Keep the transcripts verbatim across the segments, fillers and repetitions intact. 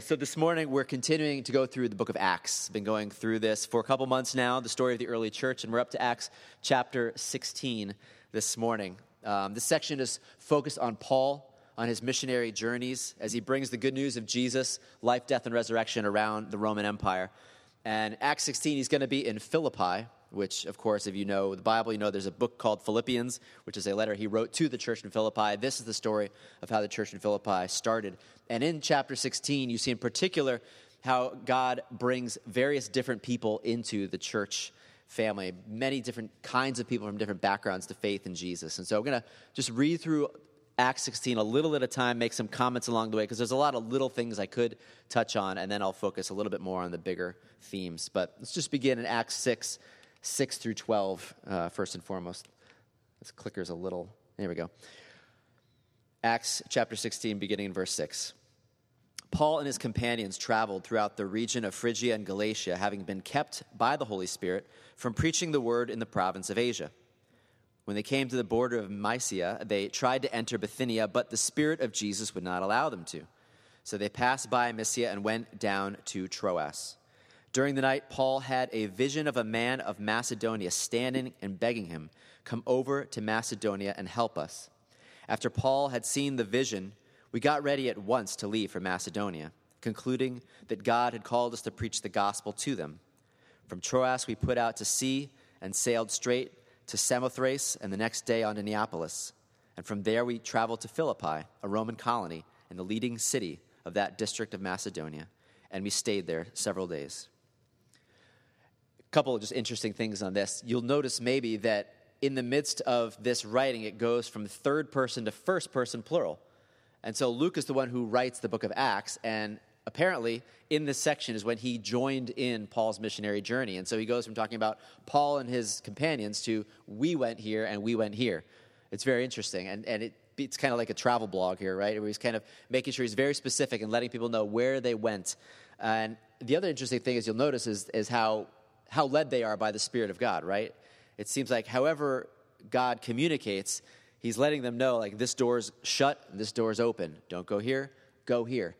So this morning, we're continuing to go through the book of Acts. Been going through this for a couple months now, the story of the early church, and we're up to Acts chapter sixteen this morning. Um, this section is focused on Paul, on his missionary journeys, as he brings the good news of Jesus, life, death, and resurrection around the Roman Empire. And Acts sixteen, he's going to be in Philippi, which, of course, if you know the Bible, you know there's a book called Philippians, which is a letter he wrote to the church in Philippi. This is the story of how the church in Philippi started. And in chapter sixteen, you see in particular how God brings various different people into the church family, many different kinds of people from different backgrounds to faith in Jesus. And so I'm going to just read through Acts sixteen a little at a time, make some comments along the way, because there's a lot of little things I could touch on, and then I'll focus a little bit more on the bigger themes. But let's just begin in Acts six, six through twelve, uh, first and foremost. This clicker's a little, there we go. Acts chapter sixteen, beginning in verse six. Paul and his companions traveled throughout the region of Phrygia and Galatia, having been kept by the Holy Spirit from preaching the word in the province of Asia. When they came to the border of Mysia, they tried to enter Bithynia, but the Spirit of Jesus would not allow them to. So they passed by Mysia and went down to Troas. During the night, Paul had a vision of a man of Macedonia standing and begging him, "Come over to Macedonia and help us." After Paul had seen the vision, we got ready at once to leave for Macedonia, concluding that God had called us to preach the gospel to them. From Troas, we put out to sea and sailed straight to Samothrace, and the next day on to Neapolis. And from there, we traveled to Philippi, a Roman colony and the leading city of that district of Macedonia, and we stayed there several days. A couple of just interesting things on this. You'll notice maybe that in the midst of this writing, it goes from third person to first person plural. And so Luke is the one who writes the book of Acts, and apparently in this section is when he joined in Paul's missionary journey. And so he goes from talking about Paul and his companions to we went here and we went here. It's very interesting, and, and it, it's kind of like a travel blog here, right, where he's kind of making sure he's very specific and letting people know where they went. And the other interesting thing is you'll notice is, is how, how led they are by the Spirit of God, right? It seems like however God communicates, he's letting them know, like, this door's shut, and this door's open. Don't go here, go here.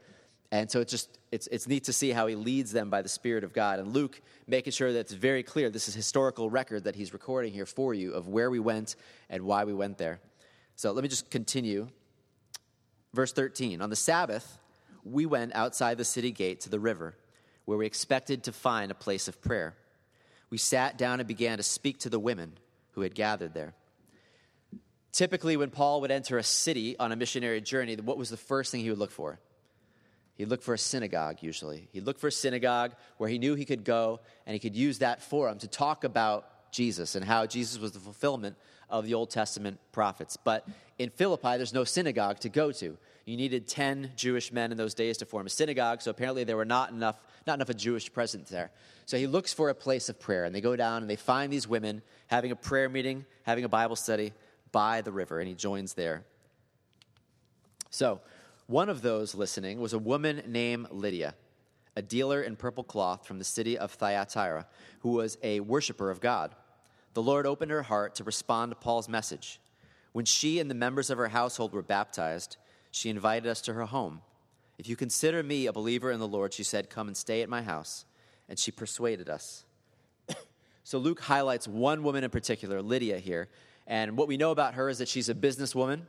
And so it's just, it's it's neat to see how he leads them by the Spirit of God. And Luke making sure that it's very clear, this is historical record that he's recording here for you of where we went and why we went there. So let me just continue. Verse thirteen, on the Sabbath, we went outside the city gate to the river, where we expected to find a place of prayer. We sat down and began to speak to the women who had gathered there. Typically, when Paul would enter a city on a missionary journey, what was the first thing he would look for? He'd look for a synagogue, usually. He'd look for a synagogue where he knew he could go, and he could use that forum to talk about Jesus and how Jesus was the fulfillment of the Old Testament prophets. But in Philippi, there's no synagogue to go to. You needed ten Jewish men in those days to form a synagogue, so apparently there were not enough, not enough of Jewish presence there. So he looks for a place of prayer, and they go down, and they find these women having a prayer meeting, having a Bible study, by the river, and he joins there. So one of those listening was a woman named Lydia, a dealer in purple cloth from the city of Thyatira, who was a worshiper of God. The Lord opened her heart to respond to Paul's message. When she and the members of her household were baptized, she invited us to her home. "If you consider me a believer in the Lord," she said, "come and stay at my house." And she persuaded us. So Luke highlights one woman in particular, Lydia, here. And what we know about her is that she's a businesswoman.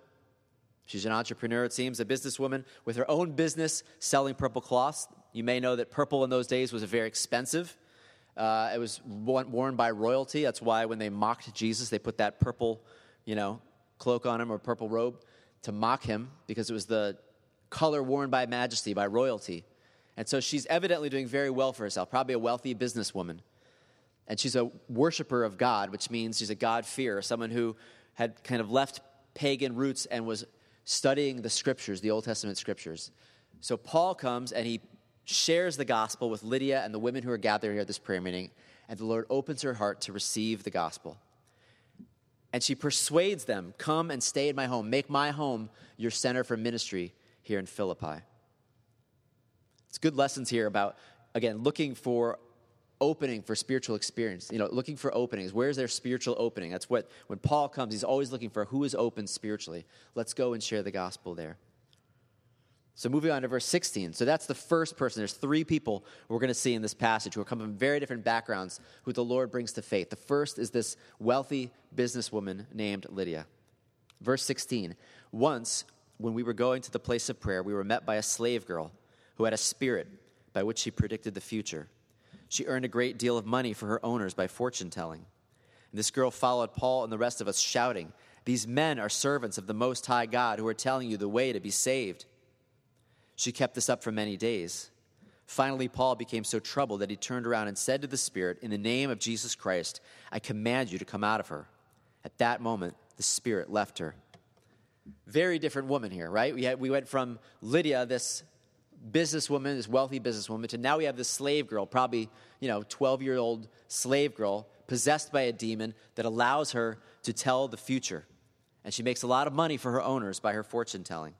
She's an entrepreneur, it seems, a businesswoman with her own business selling purple cloths. You may know that purple in those days was very expensive. Uh, it was worn by royalty. That's why when they mocked Jesus, they put that purple, you know, cloak on him or purple robe to mock him, because it was the color worn by majesty, by royalty. And so she's evidently doing very well for herself, probably a wealthy businesswoman. And she's a worshiper of God, which means she's a God-fearer, someone who had kind of left pagan roots and was studying the scriptures, the Old Testament scriptures. So Paul comes and he shares the gospel with Lydia and the women who are gathered here at this prayer meeting, and the Lord opens her heart to receive the gospel. And she persuades them, "Come and stay in my home. Make my home your center for ministry here in Philippi." It's good lessons here about, again, looking for opening for spiritual experience, you know, looking for openings. Where's their spiritual opening? That's what, when Paul comes, he's always looking for who is open spiritually. Let's go and share the gospel there. So moving on to verse sixteen. So that's the first person. There's three people we're going to see in this passage who are coming from very different backgrounds who the Lord brings to faith. The first is this wealthy businesswoman named Lydia. Verse sixteen. Once, when we were going to the place of prayer, we were met by a slave girl who had a spirit by which she predicted the future. She earned a great deal of money for her owners by fortune telling. And this girl followed Paul and the rest of us shouting, "These men are servants of the Most High God who are telling you the way to be saved." She kept this up for many days. Finally, Paul became so troubled that he turned around and said to the spirit, "In the name of Jesus Christ, I command you to come out of her." At that moment, the spirit left her. Very different woman here, right? We had, we went from Lydia, this businesswoman, this wealthy businesswoman, to now we have this slave girl, probably, you know, twelve-year-old slave girl possessed by a demon that allows her to tell the future. And she makes a lot of money for her owners by her fortune telling.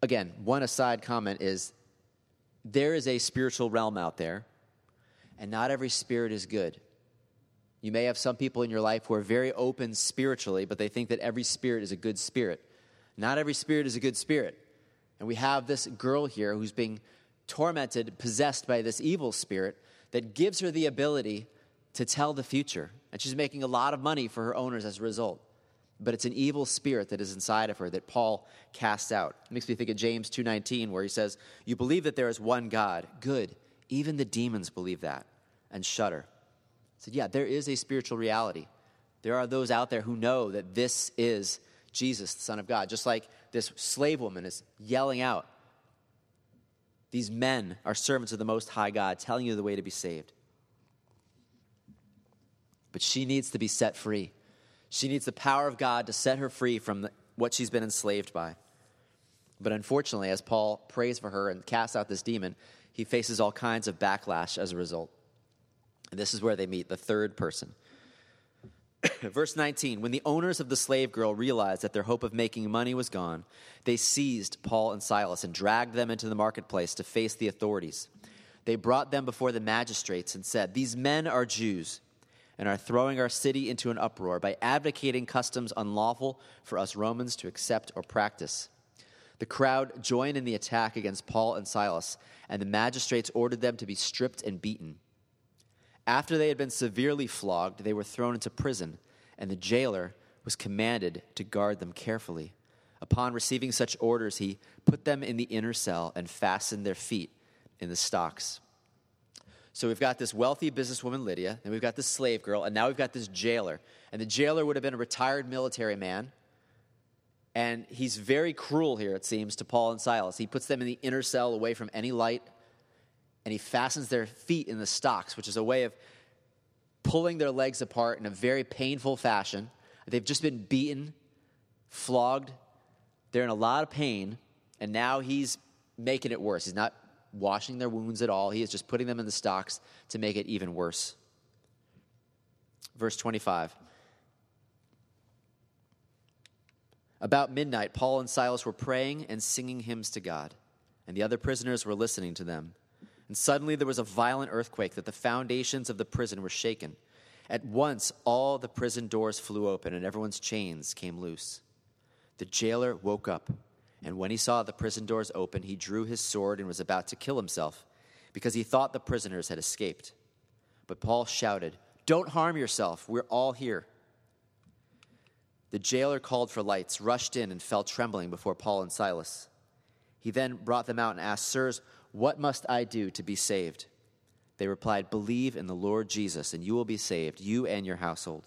Again, one aside comment is there is a spiritual realm out there, and not every spirit is good. You may have some people in your life who are very open spiritually, but they think that every spirit is a good spirit. Not every spirit is a good spirit. And we have this girl here who's being tormented, possessed by this evil spirit that gives her the ability to tell the future. And she's making a lot of money for her owners as a result. But it's an evil spirit that is inside of her that Paul casts out. It makes me think of James two nineteen, where he says, "You believe that there is one God. Good. Even the demons believe that and shudder." So yeah, there is a spiritual reality. There are those out there who know that this is Jesus, the Son of God. Just like this slave woman is yelling out, "These men are servants of the Most High God, telling you the way to be saved." But she needs to be set free. She needs the power of God to set her free from the, what she's been enslaved by. But unfortunately, as Paul prays for her and casts out this demon, he faces all kinds of backlash as a result. And this is where they meet the third person. Verse nineteen, when the owners of the slave girl realized that their hope of making money was gone, they seized Paul and Silas and dragged them into the marketplace to face the authorities. They brought them before the magistrates and said, "These men are Jews and are throwing our city into an uproar by abdicating customs unlawful for us Romans to accept or practice." The crowd joined in the attack against Paul and Silas, and the magistrates ordered them to be stripped and beaten. After they had been severely flogged, they were thrown into prison, and the jailer was commanded to guard them carefully. Upon receiving such orders, he put them in the inner cell and fastened their feet in the stocks. So we've got this wealthy businesswoman, Lydia, and we've got this slave girl, and now we've got this jailer. And the jailer would have been a retired military man, and he's very cruel here, it seems, to Paul and Silas. He puts them in the inner cell away from any light, and he fastens their feet in the stocks, which is a way of pulling their legs apart in a very painful fashion. They've just been beaten, flogged. They're in a lot of pain, and now he's making it worse. He's not washing their wounds at all. He is just putting them in the stocks to make it even worse. Verse twenty-five. About midnight, Paul and Silas were praying and singing hymns to God, and the other prisoners were listening to them. And suddenly there was a violent earthquake that the foundations of the prison were shaken. At once, all the prison doors flew open, and everyone's chains came loose. The jailer woke up. And when he saw the prison doors open, he drew his sword and was about to kill himself because he thought the prisoners had escaped. But Paul shouted, "Don't harm yourself. We're all here." The jailer called for lights, rushed in, and fell trembling before Paul and Silas. He then brought them out and asked, "Sirs, what must I do to be saved?" They replied, "Believe in the Lord Jesus, and you will be saved, you and your household."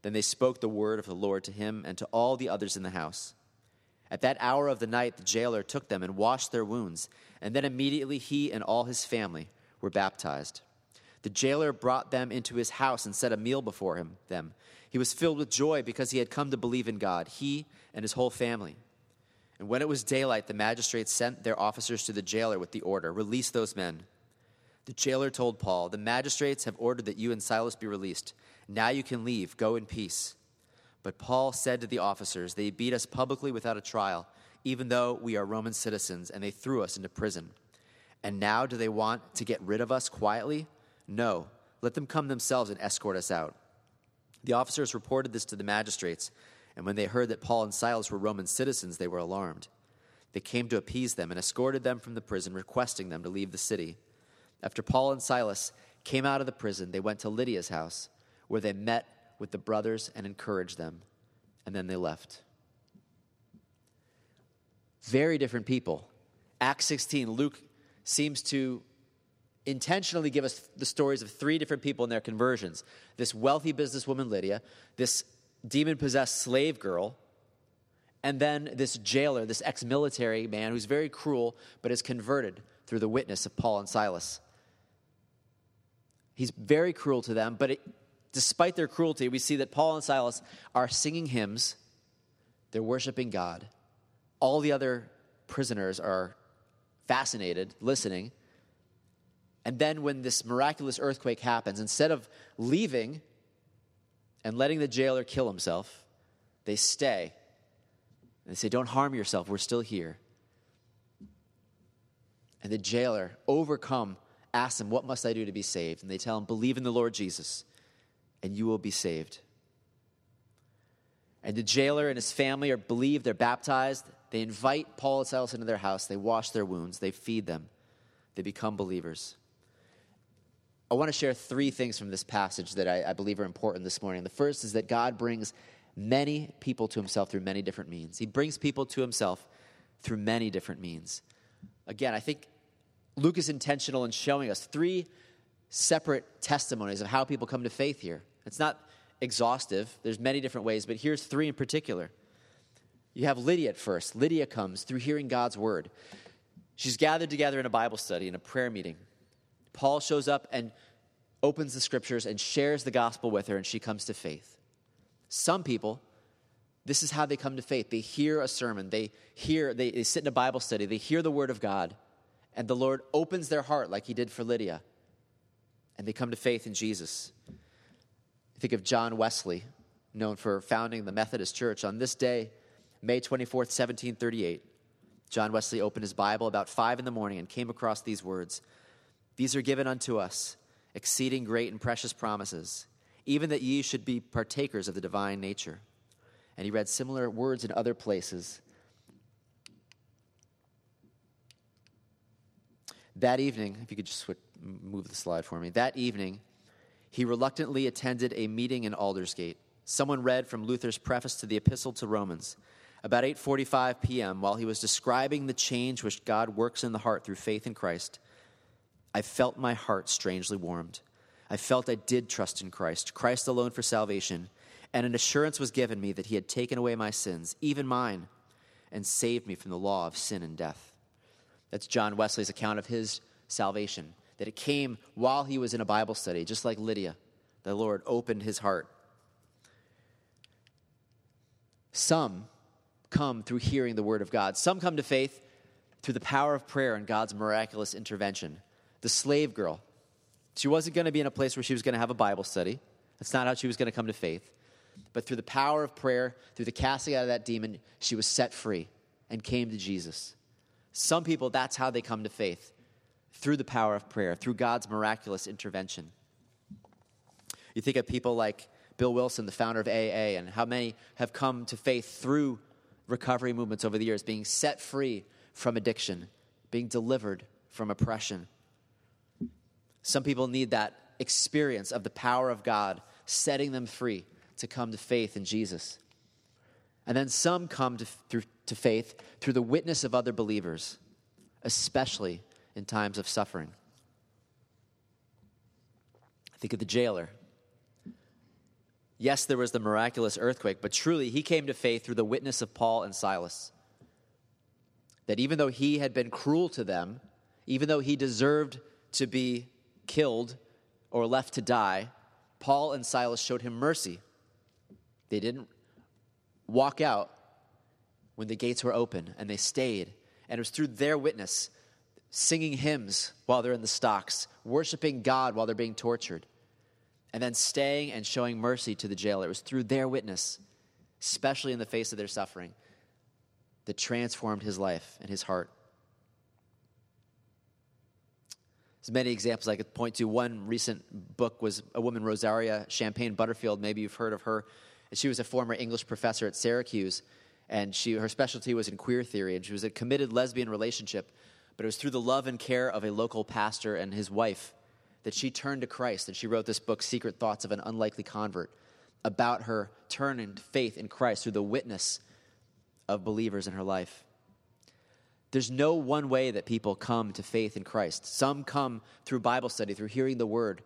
Then they spoke the word of the Lord to him and to all the others in the house. At that hour of the night, the jailer took them and washed their wounds, and then immediately he and all his family were baptized. The jailer brought them into his house and set a meal before him them. He was filled with joy because he had come to believe in God, he and his whole family. And when it was daylight, the magistrates sent their officers to the jailer with the order, "Release those men." The jailer told Paul, "The magistrates have ordered that you and Silas be released. Now you can leave. Go in peace." But Paul said to the officers, "They beat us publicly without a trial, even though we are Roman citizens, and they threw us into prison. And now do they want to get rid of us quietly? No, let them come themselves and escort us out." The officers reported this to the magistrates, And when they heard that Paul and Silas were Roman citizens, they were alarmed. They came to appease them and escorted them from the prison, requesting them to leave the city. After Paul and Silas came out of the prison, they went to Lydia's house, where they met with the brothers and encouraged them, and then they left. Very different people. Acts sixteen, Luke seems to intentionally give us the stories of three different people and their conversions. This wealthy businesswoman, Lydia, this demon-possessed slave girl, and then this jailer, this ex-military man who's very cruel but is converted through the witness of Paul and Silas. He's very cruel to them, but it, despite their cruelty, we see that Paul and Silas are singing hymns. They're worshiping God. All the other prisoners are fascinated, listening. And then when this miraculous earthquake happens, instead of leaving and letting the jailer kill himself, they stay. And they say, "Don't harm yourself. We're still here." And the jailer, overcome, asks them, "What must I do to be saved?" And they tell him, "Believe in the Lord Jesus, and you will be saved." And the jailer and his family are believed. They're baptized. They invite Paul and Silas into their house. They wash their wounds. They feed them. They become believers. I want to share three things from this passage that I, I believe are important this morning. The first is that God brings many people to himself through many different means. He brings people to himself through many different means. Again, I think Luke is intentional in showing us three separate testimonies of how people come to faith here. It's not exhaustive. There's many different ways, but here's three in particular. You have Lydia at first. Lydia comes through hearing God's word. She's gathered together in a Bible study, in a prayer meeting. Paul shows up and opens the scriptures and shares the gospel with her, and she comes to faith. Some people, this is how they come to faith. They hear a sermon. They hear. They, they sit in a Bible study. They hear the word of God, and the Lord opens their heart like he did for Lydia, and they come to faith in Jesus. Think of John Wesley, known for founding the Methodist Church. On this day, May twenty-fourth, seventeen thirty-eight, John Wesley opened his Bible about five in the morning and came across these words, "These are given unto us, exceeding great and precious promises, even that ye should be partakers of the divine nature." And he read similar words in other places. That evening, if you could just move the slide for me. That evening, he reluctantly attended a meeting in Aldersgate. Someone read from Luther's preface to the Epistle to Romans. About eight forty-five p.m., while he was describing the change which God works in the heart through faith in Christ, I felt my heart strangely warmed. I felt I did trust in Christ, Christ alone for salvation, and an assurance was given me that he had taken away my sins, even mine, and saved me from the law of sin and death. That's John Wesley's account of his salvation, that it came while he was in a Bible study, just like Lydia. The Lord opened his heart. Some come through hearing the word of God. Some come to faith through the power of prayer and God's miraculous intervention. The slave girl, she wasn't going to be in a place where she was going to have a Bible study. That's not how she was going to come to faith. But through the power of prayer, through the casting out of that demon, she was set free and came to Jesus. Some people, that's how they come to faith, through the power of prayer, through God's miraculous intervention. You think of people like Bill Wilson, the founder of A A, and how many have come to faith through recovery movements over the years, being set free from addiction, being delivered from oppression. Some people need that experience of the power of God setting them free to come to faith in Jesus. And then some come to, through, to faith through the witness of other believers, especially in times of suffering. Think of the jailer. Yes, there was the miraculous earthquake, but truly he came to faith through the witness of Paul and Silas. That even though he had been cruel to them, even though he deserved to be killed or left to die, Paul and Silas showed him mercy. They didn't walk out when the gates were open, and they stayed. And it was through their witness, singing hymns while they're in the stocks, worshiping God while they're being tortured, and then staying and showing mercy to the jailer. It was through their witness, especially in the face of their suffering, that transformed his life and his heart. There's many examples I could point to. One recent book was a woman, Rosaria Champagne Butterfield. Maybe you've heard of her. And she was a former English professor at Syracuse, and she her specialty was in queer theory, and she was a committed lesbian relationship, but it was through the love and care of a local pastor and his wife that she turned to Christ, and she wrote this book, Secret Thoughts of an Unlikely Convert, about her turn and faith in Christ through the witness of believers in her life. There's no one way that people come to faith in Christ. Some come through Bible study, through hearing the word,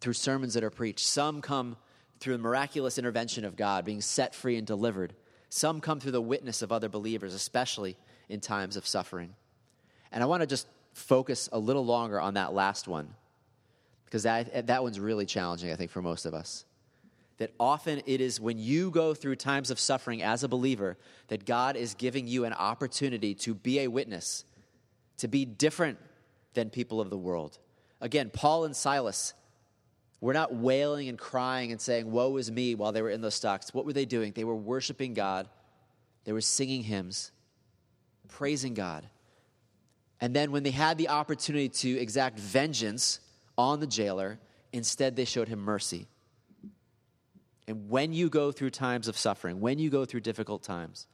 through sermons that are preached. Some come through the miraculous intervention of God, being set free and delivered. Some come through the witness of other believers, especially in times of suffering. And I want to just focus a little longer on that last one, because that, that one's really challenging, I think, for most of us. That often it is when you go through times of suffering as a believer that God is giving you an opportunity to be a witness, to be different than people of the world. Again, Paul and Silas were not wailing and crying and saying, woe is me, while they were in those stocks. What were they doing? They were worshiping God. They were singing hymns, praising God. And then when they had the opportunity to exact vengeance on the jailer, instead they showed him mercy. And when you go through times of suffering, when you go through difficult times,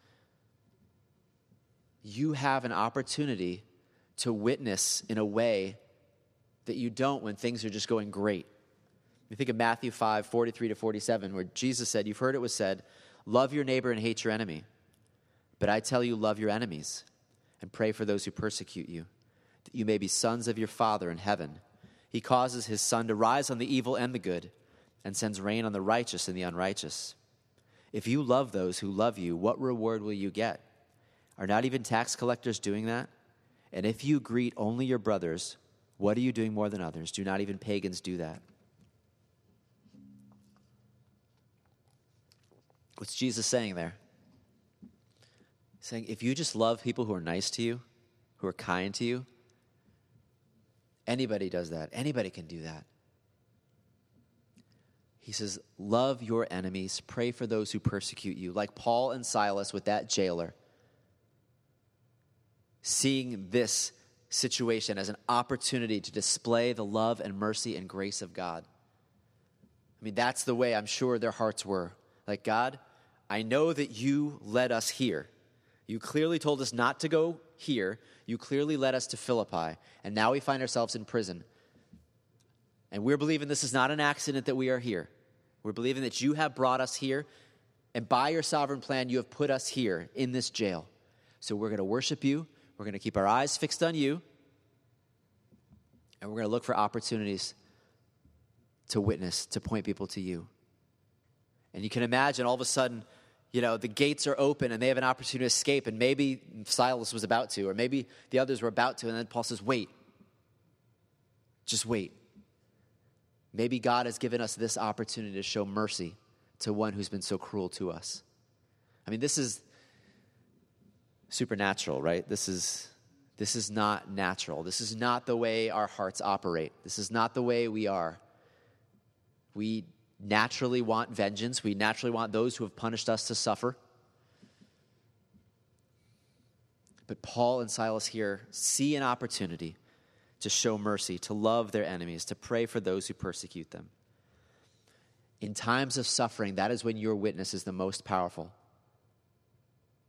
you have an opportunity to witness in a way that you don't when things are just going great. You think of Matthew five, forty-three to forty-seven, where Jesus said, you've heard it was said, love your neighbor and hate your enemy. But I tell you, love your enemies and pray for those who persecute you, that you may be sons of your Father in heaven. He causes his sun to rise on the evil and the good, and sends rain on the righteous and the unrighteous. If you love those who love you, what reward will you get? Are not even tax collectors doing that? And if you greet only your brothers, what are you doing more than others? Do not even pagans do that? What's Jesus saying there? He's saying, if you just love people who are nice to you, who are kind to you, anybody does that. Anybody can do that. He says, love your enemies, pray for those who persecute you. Like Paul and Silas with that jailer, seeing this situation as an opportunity to display the love and mercy and grace of God. I mean, that's the way I'm sure their hearts were. Like, God, I know that you led us here. You clearly told us not to go here. You clearly led us to Philippi. And now we find ourselves in prison. And we're believing this is not an accident that we are here. We're believing that you have brought us here, and by your sovereign plan, you have put us here in this jail. So we're going to worship you. We're going to keep our eyes fixed on you. And we're going to look for opportunities to witness, to point people to you. And you can imagine all of a sudden, you know, the gates are open and they have an opportunity to escape. And maybe Silas was about to, or maybe the others were about to. And then Paul says, wait, just wait. Maybe God has given us this opportunity to show mercy to one who's been so cruel to us. I mean, this is supernatural, right? This is this is not natural. This is not the way our hearts operate. This is not the way we are. We naturally want vengeance. We naturally want those who have punished us to suffer. But Paul and Silas here see an opportunity to show mercy, to love their enemies, to pray for those who persecute them. In times of suffering, that is when your witness is the most powerful.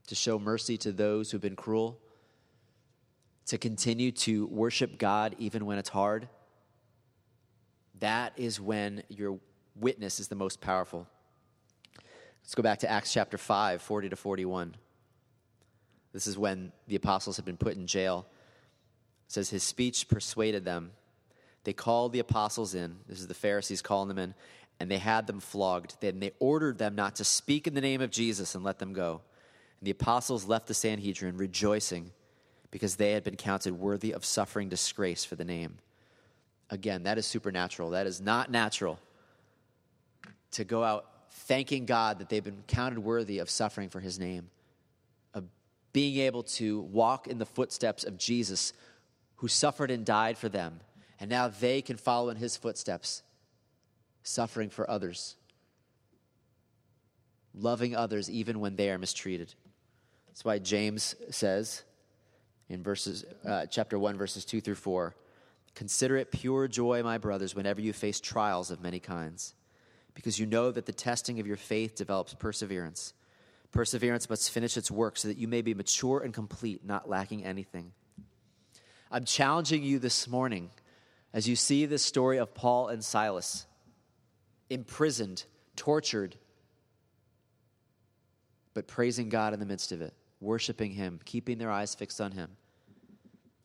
To show mercy to those who've been cruel, to continue to worship God even when it's hard, that is when your witness is the most powerful. Let's go back to Acts chapter five, forty to forty-one. This is when the apostles had been put in jail. It says, his speech persuaded them. They called the apostles in. This is the Pharisees calling them in. And they had them flogged. Then they ordered them not to speak in the name of Jesus and let them go. And the apostles left the Sanhedrin rejoicing because they had been counted worthy of suffering disgrace for the name. Again, that is supernatural. That is not natural to go out thanking God that they've been counted worthy of suffering for his name, of being able to walk in the footsteps of Jesus, who suffered and died for them, and now they can follow in his footsteps, suffering for others, loving others even when they are mistreated. That's why James says in verses, uh, chapter one, verses two through four, consider it pure joy, my brothers, whenever you face trials of many kinds, because you know that the testing of your faith develops perseverance. Perseverance must finish its work so that you may be mature and complete, not lacking anything. I'm challenging you this morning as you see this story of Paul and Silas, imprisoned, tortured, but praising God in the midst of it, worshiping him, keeping their eyes fixed on him.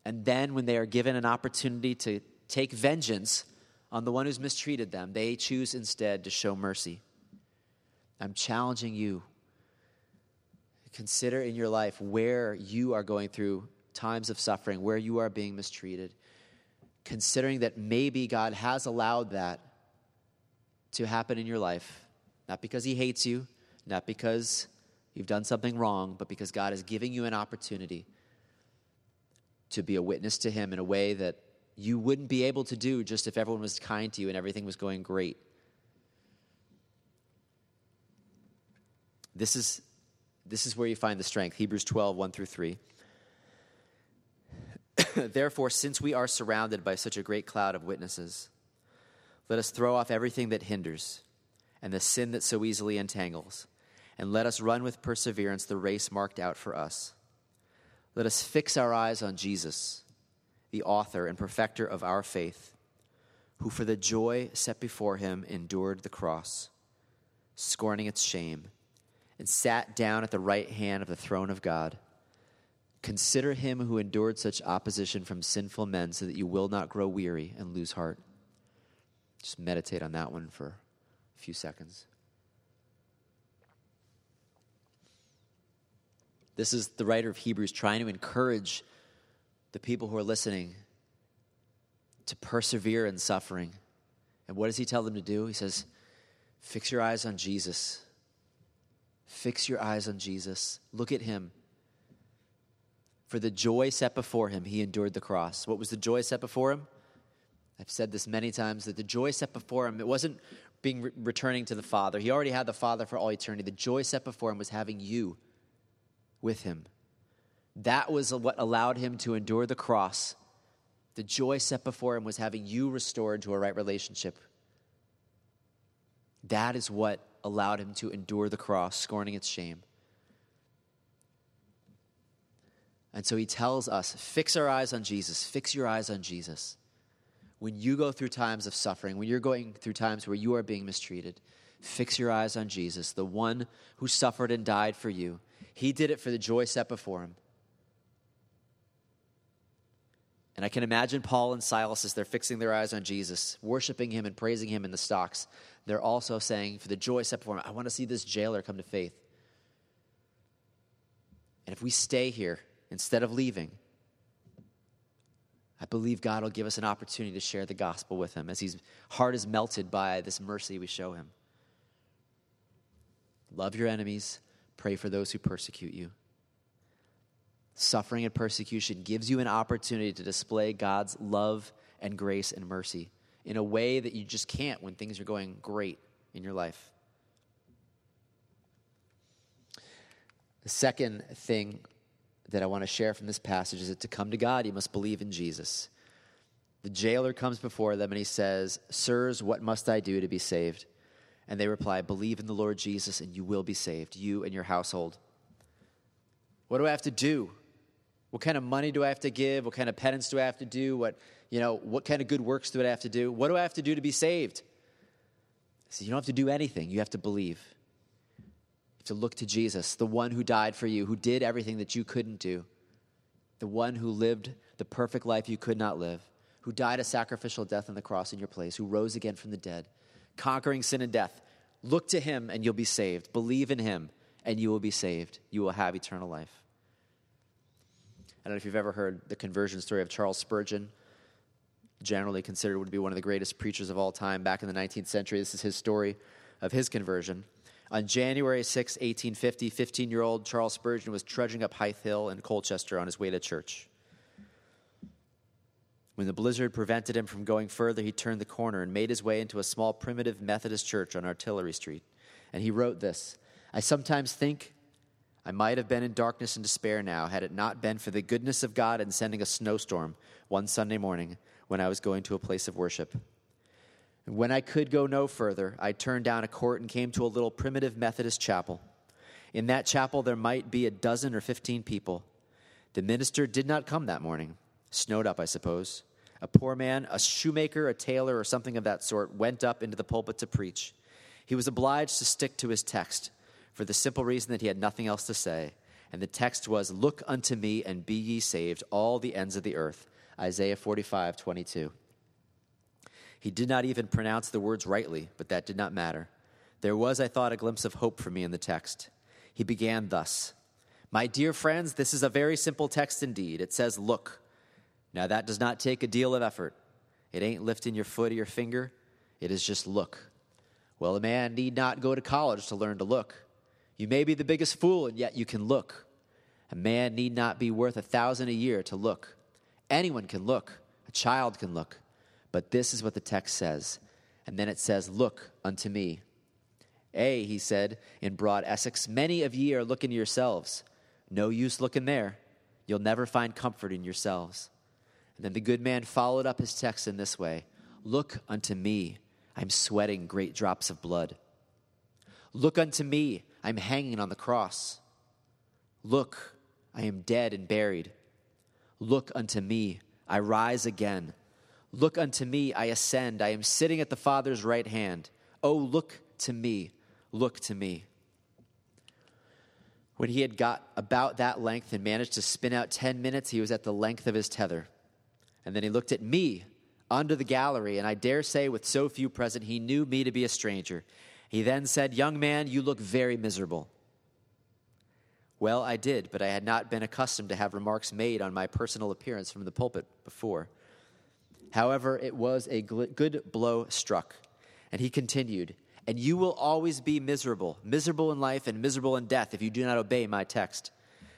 And then when they are given an opportunity to take vengeance on the one who's mistreated them, they choose instead to show mercy. I'm challenging you. Consider in your life where you are going through times of suffering, where you are being mistreated, considering that maybe God has allowed that to happen in your life, not because he hates you, not because you've done something wrong, but because God is giving you an opportunity to be a witness to him in a way that you wouldn't be able to do just if everyone was kind to you and everything was going great. This is this is where you find the strength. Hebrews twelve, one through three. Therefore, since we are surrounded by such a great cloud of witnesses, let us throw off everything that hinders and the sin that so easily entangles, and let us run with perseverance the race marked out for us. Let us fix our eyes on Jesus, the author and perfecter of our faith, who for the joy set before him endured the cross, scorning its shame, and sat down at the right hand of the throne of God. Consider him who endured such opposition from sinful men so that you will not grow weary and lose heart. Just meditate on that one for a few seconds. This is the writer of Hebrews trying to encourage the people who are listening to persevere in suffering. And what does he tell them to do? He says, fix your eyes on Jesus. Fix your eyes on Jesus. Look at him. For the joy set before him, he endured the cross. What was the joy set before him? I've said this many times, that the joy set before him, it wasn't being re- returning to the Father. He already had the Father for all eternity. The joy set before him was having you with him. That was what allowed him to endure the cross. The joy set before him was having you restored to a right relationship. That is what allowed him to endure the cross, scorning its shame. And so he tells us, fix our eyes on Jesus. Fix your eyes on Jesus. When you go through times of suffering, when you're going through times where you are being mistreated, fix your eyes on Jesus, the one who suffered and died for you. He did it for the joy set before him. And I can imagine Paul and Silas as they're fixing their eyes on Jesus, worshiping him and praising him in the stocks. They're also saying, for the joy set before him, I want to see this jailer come to faith. And if we stay here instead of leaving, I believe God will give us an opportunity to share the gospel with him as his heart is melted by this mercy we show him. Love your enemies. Pray for those who persecute you. Suffering and persecution gives you an opportunity to display God's love and grace and mercy in a way that you just can't when things are going great in your life. The second thing that I want to share from this passage is that to come to God, you must believe in Jesus. The jailer comes before them and he says, "Sirs, what must I do to be saved?" And they reply, "Believe in the Lord Jesus and you will be saved, you and your household." What do I have to do? What kind of money do I have to give? What kind of penance do I have to do? What, you know, what kind of good works do I have to do? What do I have to do to be saved? So you don't have to do anything. You have to believe. You have to look to Jesus, the one who died for you, who did everything that you couldn't do, the one who lived the perfect life you could not live, who died a sacrificial death on the cross in your place, who rose again from the dead, conquering sin and death. Look to him and you'll be saved. Believe in him and you will be saved. You will have eternal life. I don't know if you've ever heard the conversion story of Charles Spurgeon, generally considered to be one of the greatest preachers of all time back in the nineteenth century. This is his story of his conversion. On January sixth, eighteen fifty, fifteen-year-old Charles Spurgeon was trudging up Hythe Hill in Colchester on his way to church. When the blizzard prevented him from going further, he turned the corner and made his way into a small primitive Methodist church on Artillery Street. And he wrote this, "I sometimes think I might have been in darkness and despair now had it not been for the goodness of God in sending a snowstorm one Sunday morning when I was going to a place of worship. When I could go no further, I turned down a court and came to a little primitive Methodist chapel. In that chapel, there might be a dozen or fifteen people. The minister did not come that morning. Snowed up, I suppose. A poor man, a shoemaker, a tailor, or something of that sort, went up into the pulpit to preach. He was obliged to stick to his text for the simple reason that he had nothing else to say. And the text was, "Look unto me and be ye saved, all the ends of the earth." Isaiah forty-five twenty-two. He did not even pronounce the words rightly, but that did not matter. There was, I thought, a glimpse of hope for me in the text. He began thus, "My dear friends, this is a very simple text indeed. It says, look. Now that does not take a deal of effort. It ain't lifting your foot or your finger. It is just look. Well, a man need not go to college to learn to look. You may be the biggest fool, and yet you can look. A man need not be worth a thousand a year to look. Anyone can look. A child can look. But this is what the text says." And then it says, "Look unto me." "Ay," he said, in broad Essex, "many of ye are looking to yourselves. No use looking there. You'll never find comfort in yourselves." And then the good man followed up his text in this way, "Look unto me. I'm sweating great drops of blood. Look unto me. I'm hanging on the cross. Look, I am dead and buried. Look unto me. I rise again. Look unto me, I ascend. I am sitting at the Father's right hand. Oh, look to me, look to me." When he had got about that length and managed to spin out ten minutes, he was at the length of his tether. And then he looked at me under the gallery, and I dare say with so few present, he knew me to be a stranger. He then said, "Young man, you look very miserable." Well, I did, but I had not been accustomed to have remarks made on my personal appearance from the pulpit before. However, it was a good blow struck. And he continued, "And you will always be miserable, miserable in life and miserable in death if you do not obey my text.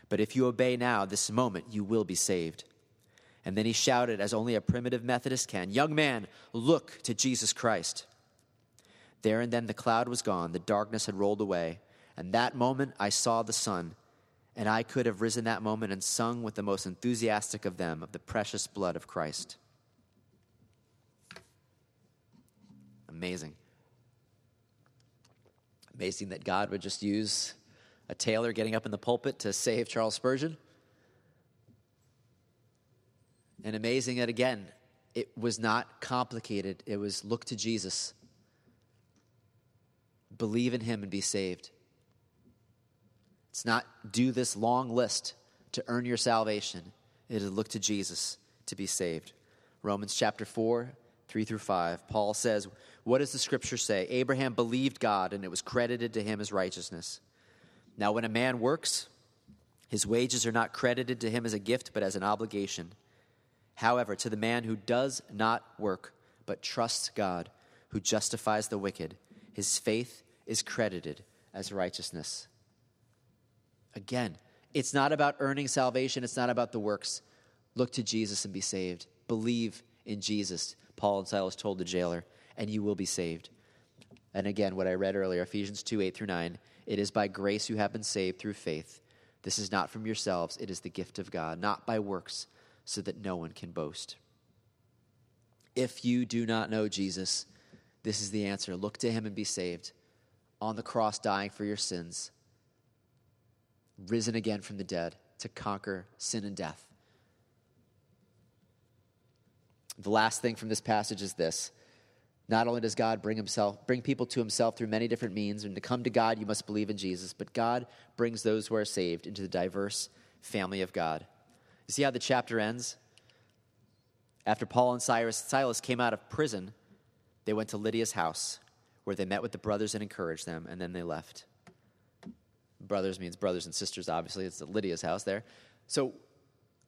But if you obey now, this moment, you will be saved." And then he shouted, as only a primitive Methodist can, "Young man, look to Jesus Christ." There and then the cloud was gone, the darkness had rolled away, and that moment I saw the sun, and I could have risen that moment and sung with the most enthusiastic of them of the precious blood of Christ. Amazing. Amazing that God would just use a tailor getting up in the pulpit to save Charles Spurgeon. And amazing that, again, it was not complicated. It was look to Jesus. Believe in him and be saved. It's not do this long list to earn your salvation. It is look to Jesus to be saved. Romans chapter four, three through five, Paul says, "What does the scripture say? Abraham believed God, and it was credited to him as righteousness. Now when a man works, his wages are not credited to him as a gift, but as an obligation. However, to the man who does not work, but trusts God, who justifies the wicked, his faith is credited as righteousness." Again, it's not about earning salvation. It's not about the works. Look to Jesus and be saved. Believe in Jesus, Paul and Silas told the jailer, and you will be saved. And again, what I read earlier, Ephesians two, eight through nine, "It is by grace you have been saved through faith. This is not from yourselves. It is the gift of God, not by works, so that no one can boast." If you do not know Jesus, this is the answer. Look to him and be saved. On the cross, dying for your sins, risen again from the dead to conquer sin and death. The last thing from this passage is this. Not only does God bring himself, bring people to himself through many different means, and to come to God, you must believe in Jesus, but God brings those who are saved into the diverse family of God. You see how the chapter ends? After Paul and Silas came out of prison, they went to Lydia's house, where they met with the brothers and encouraged them, and then they left. Brothers means brothers and sisters, obviously. It's Lydia's house there. So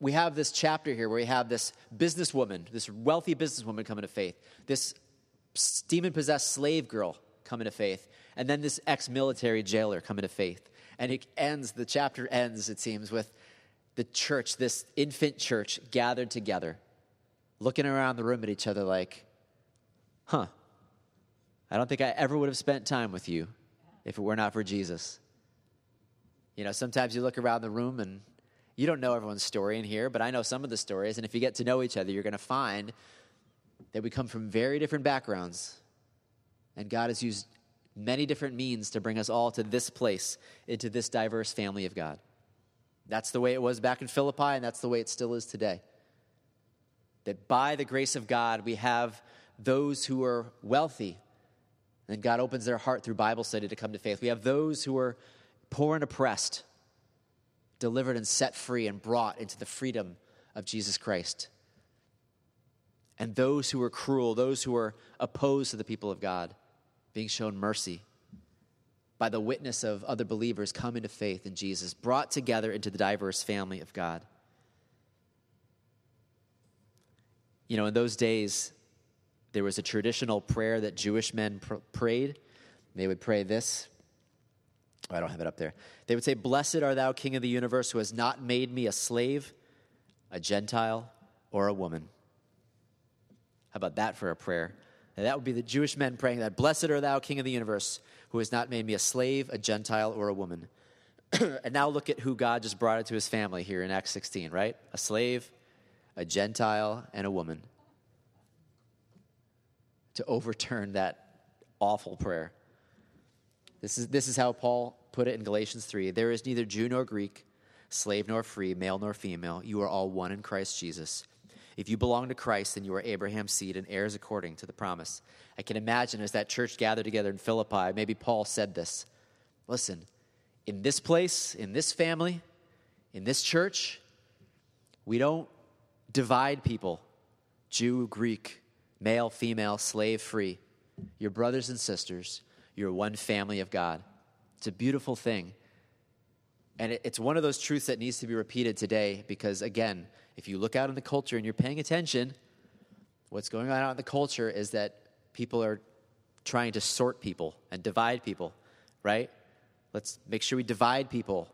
we have this chapter here where we have this businesswoman, this wealthy businesswoman coming to faith, this demon-possessed slave girl coming to faith, and then this ex-military jailer coming to faith. And it ends, the chapter ends, it seems, with the church, this infant church gathered together, looking around the room at each other like, "Huh, I don't think I ever would have spent time with you if it were not for Jesus." You know, sometimes you look around the room and you don't know everyone's story in here, but I know some of the stories. And if you get to know each other, you're going to find that we come from very different backgrounds, And God has used many different means to bring us all to this place, into this diverse family of God. That's the way it was back in Philippi, and that's the way it still is today. That by the grace of God, we have those who are wealthy, and God opens their heart through Bible study to come to faith. We have those who are poor and oppressed, delivered and set free and brought into the freedom of Jesus Christ. And those who are cruel, those who are opposed to the people of God, being shown mercy by the witness of other believers coming to faith in Jesus, brought together into the diverse family of God. You know, in those days, there was a traditional prayer that Jewish men pr- prayed. They would pray this. Oh, I don't have it up there. They would say, "Blessed are thou, King of the universe, who has not made me a slave, a Gentile, or a woman." How about that for a prayer? And that would be the Jewish men praying that, "Blessed are thou, King of the universe, who has not made me a slave, a Gentile, or a woman." And now look at who God just brought into his family here in Acts sixteen, right? A slave, a Gentile, and a woman. To overturn that awful prayer. This is, this is how Paul put it in Galatians three. "There is neither Jew nor Greek, slave nor free, male nor female. You are all one in Christ Jesus. If you belong to Christ, then you are Abraham's seed and heirs according to the promise." I can imagine as that church gathered together in Philippi, maybe Paul said this. Listen, in this place, in this family, in this church, we don't divide people, Jew, Greek, male, female, slave, free. You're brothers and sisters. You're one family of God. It's a beautiful thing. And it's one of those truths that needs to be repeated today because, again, if you look out in the culture and you're paying attention, what's going on out in the culture is that people are trying to sort people and divide people, right? Let's make sure we divide people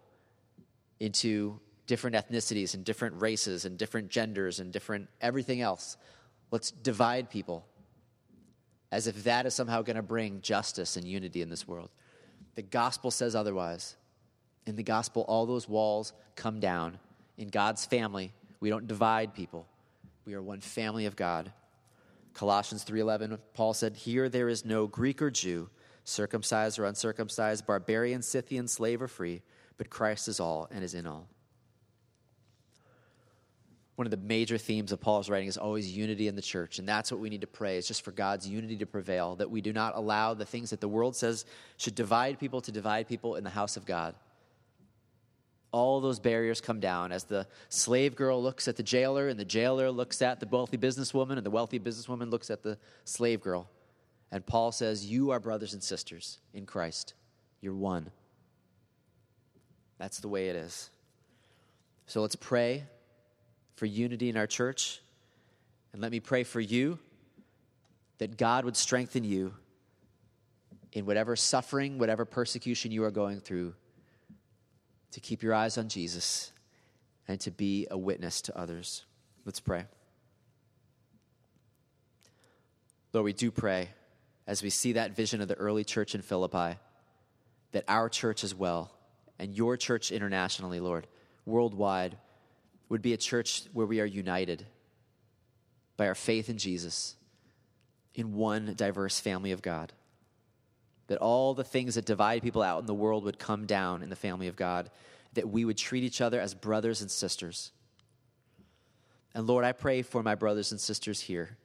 into different ethnicities and different races and different genders and different everything else. Let's divide people as if that is somehow going to bring justice and unity in this world. The gospel says otherwise. In the gospel, all those walls come down. In God's family, we don't divide people. We are one family of God. Colossians three eleven, Paul said, "Here there is no Greek or Jew, circumcised or uncircumcised, barbarian, Scythian, slave or free, but Christ is all and is in all." One of the major themes of Paul's writing is always unity in the church, and that's what we need to pray. It's just for God's unity to prevail, that we do not allow the things that the world says should divide people to divide people in the house of God. All those barriers come down as the slave girl looks at the jailer and the jailer looks at the wealthy businesswoman and the wealthy businesswoman looks at the slave girl. And Paul says, you are brothers and sisters in Christ. You're one. That's the way it is. So let's pray for unity in our church. And let me pray for you that God would strengthen you in whatever suffering, whatever persecution you are going through, to keep your eyes on Jesus, and to be a witness to others. Let's pray. Lord, we do pray, as we see that vision of the early church in Philippi, that our church as well, and your church internationally, Lord, worldwide, would be a church where we are united by our faith in Jesus, in one diverse family of God. That all the things that divide people out in the world would come down in the family of God, that we would treat each other as brothers and sisters. And Lord, I pray for my brothers and sisters here,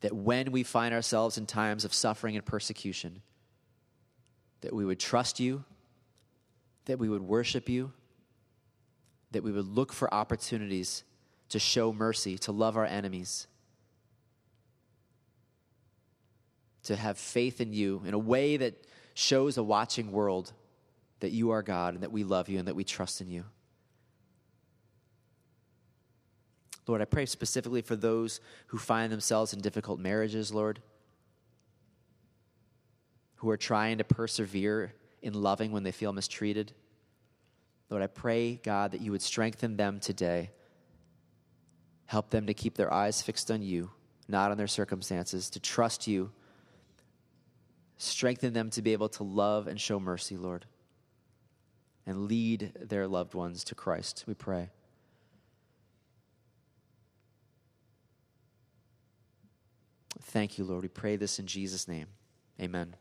that when we find ourselves in times of suffering and persecution, that we would trust you, that we would worship you, that we would look for opportunities to show mercy, to love our enemies, to have faith in you in a way that shows a watching world that you are God and that we love you and that we trust in you. Lord, I pray specifically for those who find themselves in difficult marriages, Lord, who are trying to persevere in loving when they feel mistreated. Lord, I pray, God, that you would strengthen them today. Help them to keep their eyes fixed on you, not on their circumstances, to trust you. Strengthen them to be able to love and show mercy, Lord, and lead their loved ones to Christ, we pray. Thank you, Lord. We pray this in Jesus' name. Amen.